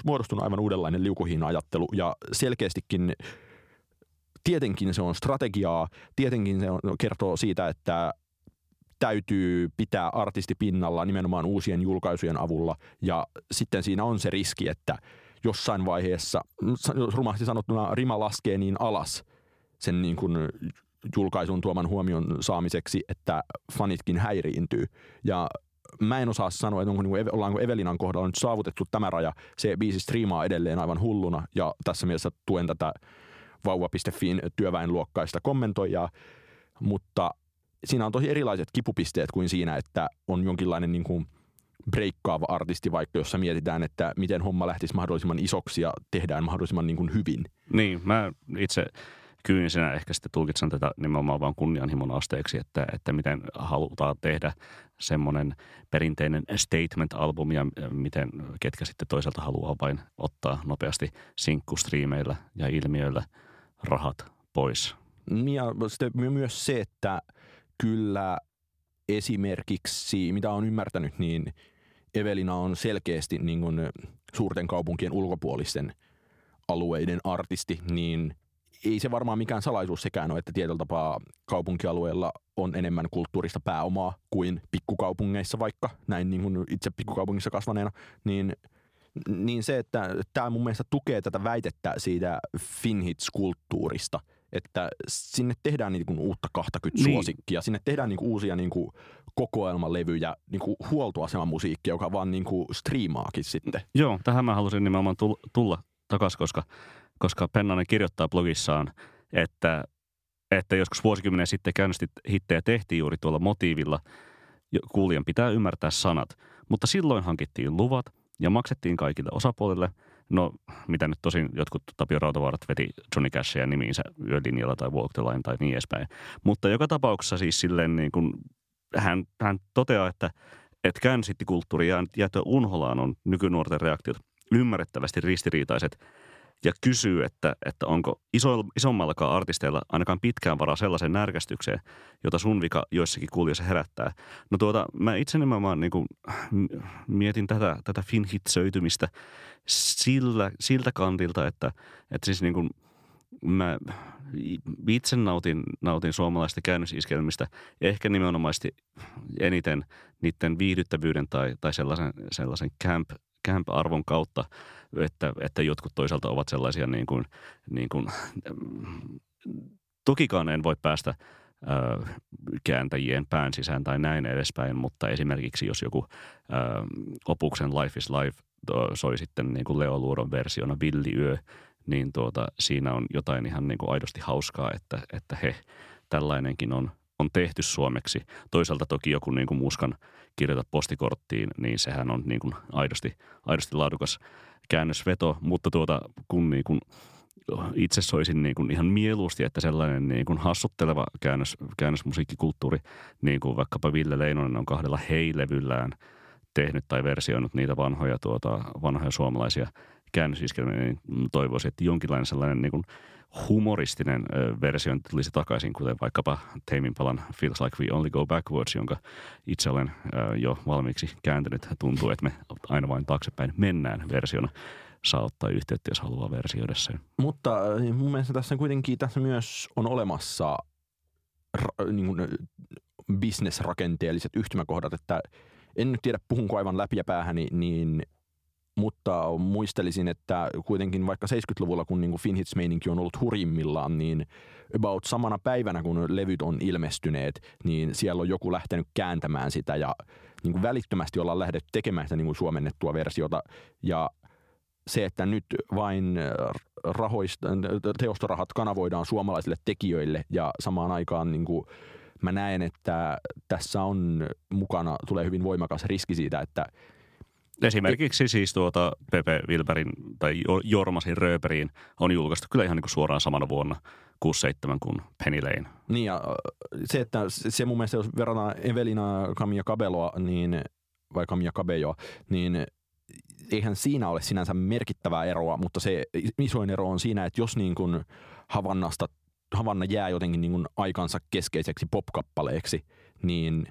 muodostunut aivan uudenlainen liukuhiina-ajattelu ja selkeästikin tietenkin se on strategiaa, tietenkin se on, kertoo siitä, että täytyy pitää artisti pinnalla nimenomaan uusien julkaisujen avulla ja sitten siinä on se riski, että jossain vaiheessa, rumasti sanottuna rima laskee niin alas sen niin kuin julkaisun tuoman huomion saamiseksi, että fanitkin häiriintyy ja mä en osaa sanoa, että onko niinku, ollaanko Evelinan kohdalla nyt saavutettu tämä raja. Se biisi striimaa edelleen aivan hulluna ja tässä mielessä tuen tätä vauva piste fiin työväenluokkaista kommentoijaa. Mutta siinä on tosi erilaiset kipupisteet kuin siinä, että on jonkinlainen niinku breikkaava artisti vaikka, jossa mietitään, että miten homma lähtisi mahdollisimman isoksi ja tehdään mahdollisimman niinku hyvin. Niin, mä itse... Kyynisenä ehkä sitten tulkitsen tätä nimenomaan vaan kunnianhimon asteeksi, että, että miten halutaan tehdä semmoinen perinteinen statement-albumi ja miten, ketkä sitten toisaalta haluaa vain ottaa nopeasti sinkkustriimeillä ja ilmiöillä rahat pois. Ja sitten myös se, että kyllä esimerkiksi, mitä olen ymmärtänyt, niin Evelina on selkeästi niin kuin suurten kaupunkien ulkopuolisten alueiden artisti, niin ei se varmaan mikään salaisuus sekään ole, että tietyllä tapaa kaupunkialueella on enemmän kulttuurista pääomaa kuin pikkukaupungeissa vaikka, näin niin kuin itse pikkukaupungissa kasvaneena, niin, niin se, että tämä mun mielestä tukee tätä väitettä siitä Finhits-kulttuurista, että sinne tehdään niin kuin uutta kaksikymmentä niin. suosikkia, sinne tehdään niin kuin uusia niin kuin kokoelmalevyjä, niin kuin huoltoasemamusiikkia, joka vaan niin kuin striimaakin sitten. Joo, tähän mä halusin nimenomaan tulla takaisin, koska koska Pennanen kirjoittaa blogissaan, että, että joskus vuosikymmenen sitten käynnistit hittejä tehtiin juuri tuolla motiivilla. Kuulijan pitää ymmärtää sanat, mutta silloin hankittiin luvat ja maksettiin kaikille osapuolille. No, mitä nyt tosin jotkut Tapio Rautavaarat veti Johnny Cashia nimiinsä Yölinjalla tai Walk the Line tai niin edespäin. Mutta joka tapauksessa siis silleen niin kuin hän, hän toteaa, että, että känsittikulttuuri ja jäätö unholaan on nykynuorten reaktiot ymmärrettävästi ristiriitaiset. Ja kysyy, että, että onko iso, isommallakaan artisteilla ainakaan pitkään varaa sellaiseen närkästykseen, jota sun vika joissakin kuulijoissa herättää. No tuota, mä itse nimenomaan niin kuin mietin tätä, tätä finhitsöitymistä sillä, siltä kantilta, että, että siis niin kuin mä itse nautin, nautin suomalaisista käännösiskelmistä ehkä nimenomaisesti eniten niiden viihdyttävyyden tai, tai sellaisen, sellaisen camp camp-arvon kautta, että, että jotkut toisaalta ovat sellaisia niin kuin, niin kuin tokikaan en voi päästä ö, kääntäjien pään sisään tai näin edespäin, mutta esimerkiksi jos joku ö, Opuksen Life is Life soi sitten niin kuin Leo Luodon versiona Villiyö, niin tuota, siinä on jotain ihan niin kuin aidosti hauskaa, että, että he, tällainenkin on, on tehty suomeksi. Toisaalta toki joku niin kuin muskan kirjoita postikorttiin, niin sehän on niin kuin aidosti, aidosti laadukas käännösveto, mutta tuota, kun niin kuin itse soisin niin kuin ihan mieluusti, että sellainen niin kuin hassutteleva käännös, käännösmusiikkikulttuuri, niin kuin vaikkapa Ville Leinonen on kahdella heilevyllään tehnyt tai versioinut niitä vanhoja, tuota, vanhoja suomalaisia käännösiskelmiä, niin toivoisin, että jonkinlainen sellainen niin kuin humoristinen versio tulisi takaisin, kuten vaikkapa Teimin palan Feels Like We Only Go Backwards, jonka itse olen jo valmiiksi kääntänyt. Tuntuu, että me aina vain taaksepäin mennään versiona. Saa ottaa yhteyttä, jos haluaa versioida sen. Mutta mun mielestä tässä kuitenkin tässä myös on olemassa ra- niin kuin bisnesrakenteelliset yhtymäkohdat, että en nyt tiedä puhunko aivan läpi ja päähäni, niin, mutta muistelisin, että kuitenkin vaikka seitsemänkymmentäluvulla, kun niin kuin Finhits-meininki on ollut hurjimmillaan, niin about samana päivänä, kun levyt on ilmestyneet, niin siellä on joku lähtenyt kääntämään sitä ja niin kuin välittömästi ollaan lähdetty tekemään sitä niin kuin suomennettua versiota ja se, että nyt vain rahoista, teostorahat kanavoidaan suomalaisille tekijöille ja samaan aikaan niin kuin mä näen, että tässä on mukana, tulee hyvin voimakas riski siitä, että... Esimerkiksi siis tuota Pepe Wilberin tai Jormasin Rööperiin on julkaistu kyllä ihan niin kuin suoraan samana vuonna kuusikymmentäseitsemän kuin Penny Lane. Niin ja se, että se mun mielestä, jos verrataan Evelinaa Camila Cabelloa niin, vai Camila Cabelloa, niin... Eihän siinä ole sinänsä merkittävää eroa, mutta se isoin ero on siinä, että jos niin kuin Havannasta, Havanna jää jotenkin niin kuin aikansa keskeiseksi popkappaleeksi, niin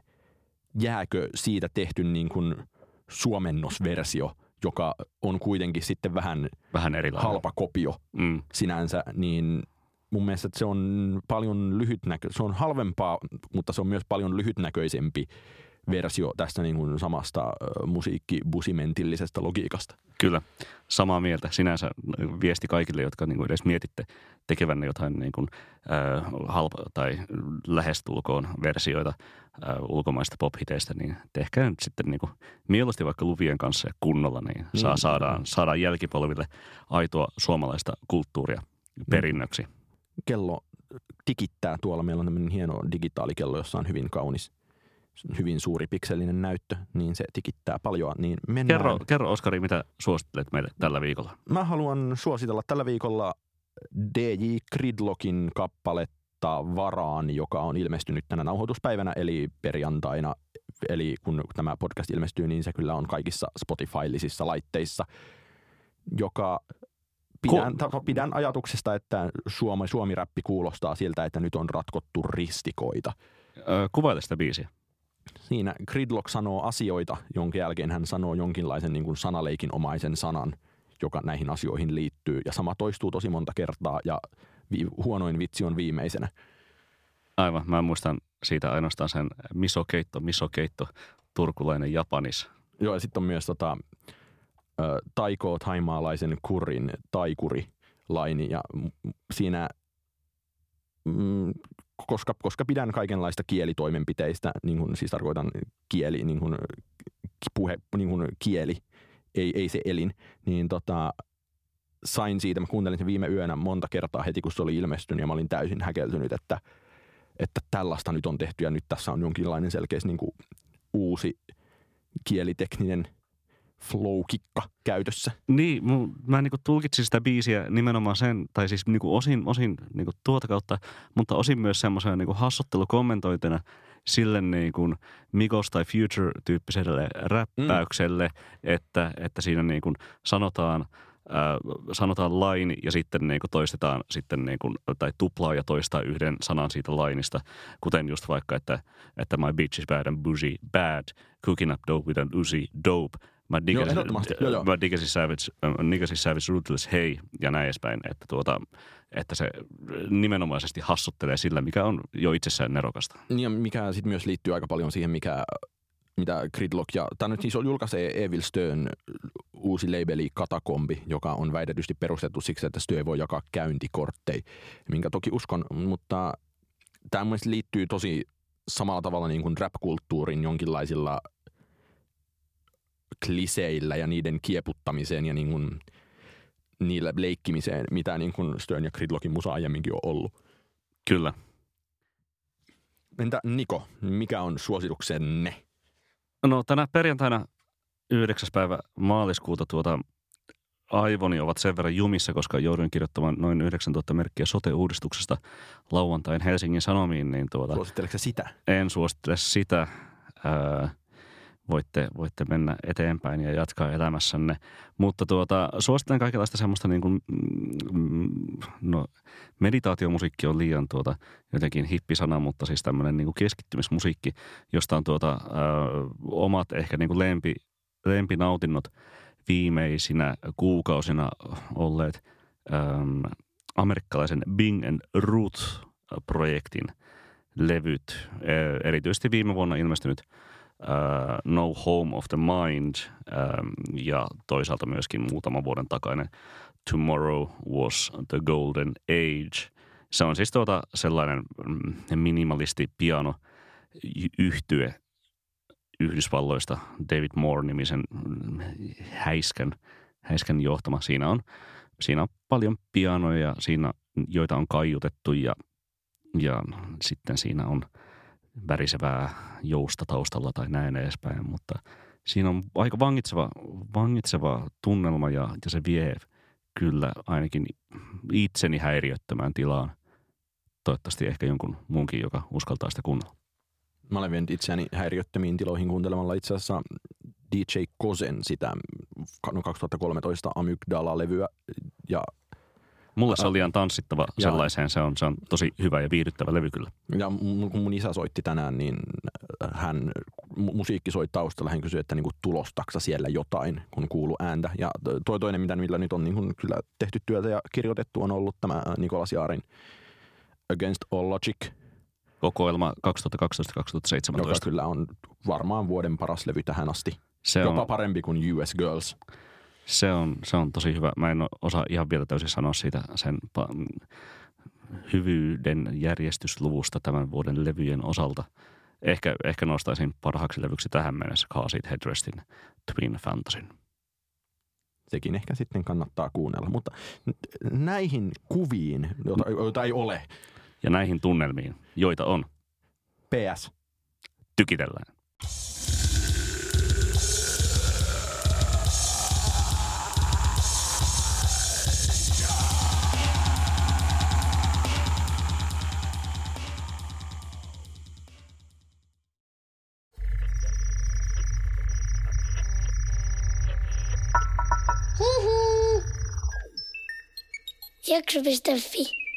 jääkö siitä tehty niin kuin suomennosversio, joka on kuitenkin sitten vähän, vähän halpa kopio mm. sinänsä, niin mun mielestä se on paljon lyhytnäkö, se on halvempaa, mutta se on myös paljon lyhytnäköisempi versio tästä niin kuin samasta musiikkibusimentillisestä logiikasta. Kyllä, samaa mieltä. Sinänsä viesti kaikille, jotka niin kuin edes mietitte tekevänne jotain niin kuin, äh, halpa- tai lähestulkoon versioita äh, ulkomaista pop-hiteistä, niin tehkää nyt sitten niin kuin mieluusti vaikka luvien kanssa ja kunnolla, niin mm. saa, saadaan, saadaan jälkipolville aitoa suomalaista kulttuuria perinnöksi. Kello tikittää tuolla. Meillä on tämmöinen hieno digitaalikello, jossa on hyvin kaunis. Hyvin suuri pikselinen näyttö, niin se tikittää paljon. Niin mennään. Kerro, kerro Oskari, mitä suosittelet meille tällä viikolla? Mä haluan suositella tällä viikolla D J Gridlockin kappaletta Varaan, joka on ilmestynyt tänä nauhoituspäivänä, eli perjantaina. Eli kun tämä podcast ilmestyy, niin se kyllä on kaikissa Spotify-lisissa laitteissa, joka... Pidän, Ko- pidän ajatuksesta, että suomi, suomi-räppi kuulostaa siltä, että nyt on ratkottu ristikoita. Öö, kuvaile sitä biisiä. Siinä Gridlock sanoo asioita, jonka jälkeen hän sanoo jonkinlaisen niin kuin sanaleikinomaisen sanan, joka näihin asioihin liittyy. Ja sama toistuu tosi monta kertaa ja vi- huonoin vitsi on viimeisenä. Aivan, mä muistan siitä ainoastaan sen misokeitto, misokeitto, turkulainen japanis. Joo, ja sitten on myös tota, ä, taikoo thaimaalaisen kurin taikurilaini ja siinä... Mm, Koska, koska pidän kaikenlaista kielitoimenpiteistä, niin kuin, siis tarkoitan kieli, niin kuin, puhe, niin kuin kieli, ei, ei se elin, niin tota, sain siitä, mä kuuntelin sen viime yönä monta kertaa heti, kun se oli ilmestynyt ja mä olin täysin häkeltynyt, että, että tällaista nyt on tehty ja nyt tässä on jonkinlainen selkeästi niin kuin uusi kielitekninen flow-kikka käytössä. Niin, mä niinku tulkitsin sitä biisiä nimenomaan sen, tai siis niinku osin, osin niinku tuota kautta, mutta osin myös semmoisena niinku hassottelukommentointina sille niinku Migos tai Future-tyyppiselle räppäykselle, mm. että, että siinä niinku sanotaan, äh, sanotaan laini ja sitten niinku toistetaan sitten niinku, tai tuplaa ja toistaa yhden sanan siitä lainista, kuten just vaikka, että, että my bitch is bad and bougie, bad, cooking up dope with an uzi, dope, Mä digasin, joo, joo. Mä digasin Savage, digasin Savage Ruthless, hei, ja näin edespäin, että, tuota, että se nimenomaisesti hassuttelee sillä, mikä on jo itsessään nerokasta. Niin ja mikä sitten myös liittyy aika paljon siihen, mikä, mitä Gridlock, ja tämä nyt siis julkaisee Evil Stön uusi labeli Katakombi, joka on väitetysti perustettu siksi, että Stö voi jakaa käyntikortteja, minkä toki uskon, mutta tämä mun mielestä liittyy tosi samalla tavalla niin kuin rap-kulttuurin jonkinlaisilla kliseillä ja niiden kieputtamiseen ja niin kuin niillä leikkimiseen, mitä niin kuin Stern ja Gridlockin musa aiemminkin on ollut. Kyllä. Entä Niko, mikä on suosituksenne? No tänä perjantaina yhdeksäs päivä maaliskuuta tuota aivoni ovat sen verran jumissa, koska jouduin kirjoittamaan noin yhdeksäntuhatta merkkiä sote-uudistuksesta lauantain Helsingin Sanomiin. Niin tuota, suositteleksä sitä? En suosittele sitä. Öö, voitte, voitte mennä eteenpäin ja jatkaa elämässänne. Mutta tuota, suosittelen kaikenlaista semmoista niin kuin, no meditaatiomusiikki on liian tuota jotenkin hippisana, mutta siis tämmöinen niin kuin keskittymismusiikki, josta on tuota öö, omat ehkä niin kuin lempi, lempinautinnot viimeisinä kuukausina olleet äm, amerikkalaisen Bing and Ruth-projektin levyt. Erityisesti viime vuonna ilmestynyt äh, No Home of the Mind ähm, ja toisaalta myöskin muutaman vuoden takainen Tomorrow was the Golden Age. Se on siis tuota sellainen minimalisti piano yhtye Yhdysvalloista David Moore-nimisen häiskän, häiskän johtama. Siinä on, siinä on paljon pianoja, siinä, joita on kaiutettu ja, ja sitten siinä on värisevää jousta taustalla tai näin edespäin. Mutta siinä on aika vangitseva, vangitseva tunnelma ja, ja se vie kyllä ainakin itseni häiriöttömään tilaan. Toivottavasti ehkä jonkun muunkin, joka uskaltaa sitä kunnolla. Mä olen vienyt itseäni häiriöttömiin tiloihin kuuntelemalla itse asiassa D J Kozen sitä kaksituhattakolmetoista Amygdala-levyä. Ja mulle se on liian tanssittava ja sellaiseen. Se on, se on tosi hyvä ja viihdyttävä levy kyllä. Ja kun mun isä soitti tänään, niin hän musiikki soi taustalla. Hän kysyi, että niin kuin tulostaksa siellä jotain, kun kuuluu ääntä. Ja toi toinen, mitä millä nyt on niin kuin kyllä tehty työtä ja kirjoitettu, on ollut tämä Nikolas Jaarin Against All Logic kokoelma kaksituhattakaksitoista kaksituhattaseitsemäntoista. Joka kyllä on varmaan vuoden paras levy tähän asti. Se Jopa on, parempi kuin U S Girls. Se on, se on tosi hyvä. Mä en osaa ihan vielä täysin sanoa siitä sen hyvyyden järjestysluvusta tämän vuoden levyjen osalta. Ehkä, ehkä nostaisin parhaaksi levyksi tähän mennessä Cars It Headrestin Twin Fantasyn. Sekin ehkä sitten kannattaa kuunnella. Mutta näihin kuviin, joita, joita ei ole... Ja näihin tunnelmiin, joita on. P S. Tykitellään. Hihi. Jakso piste fi.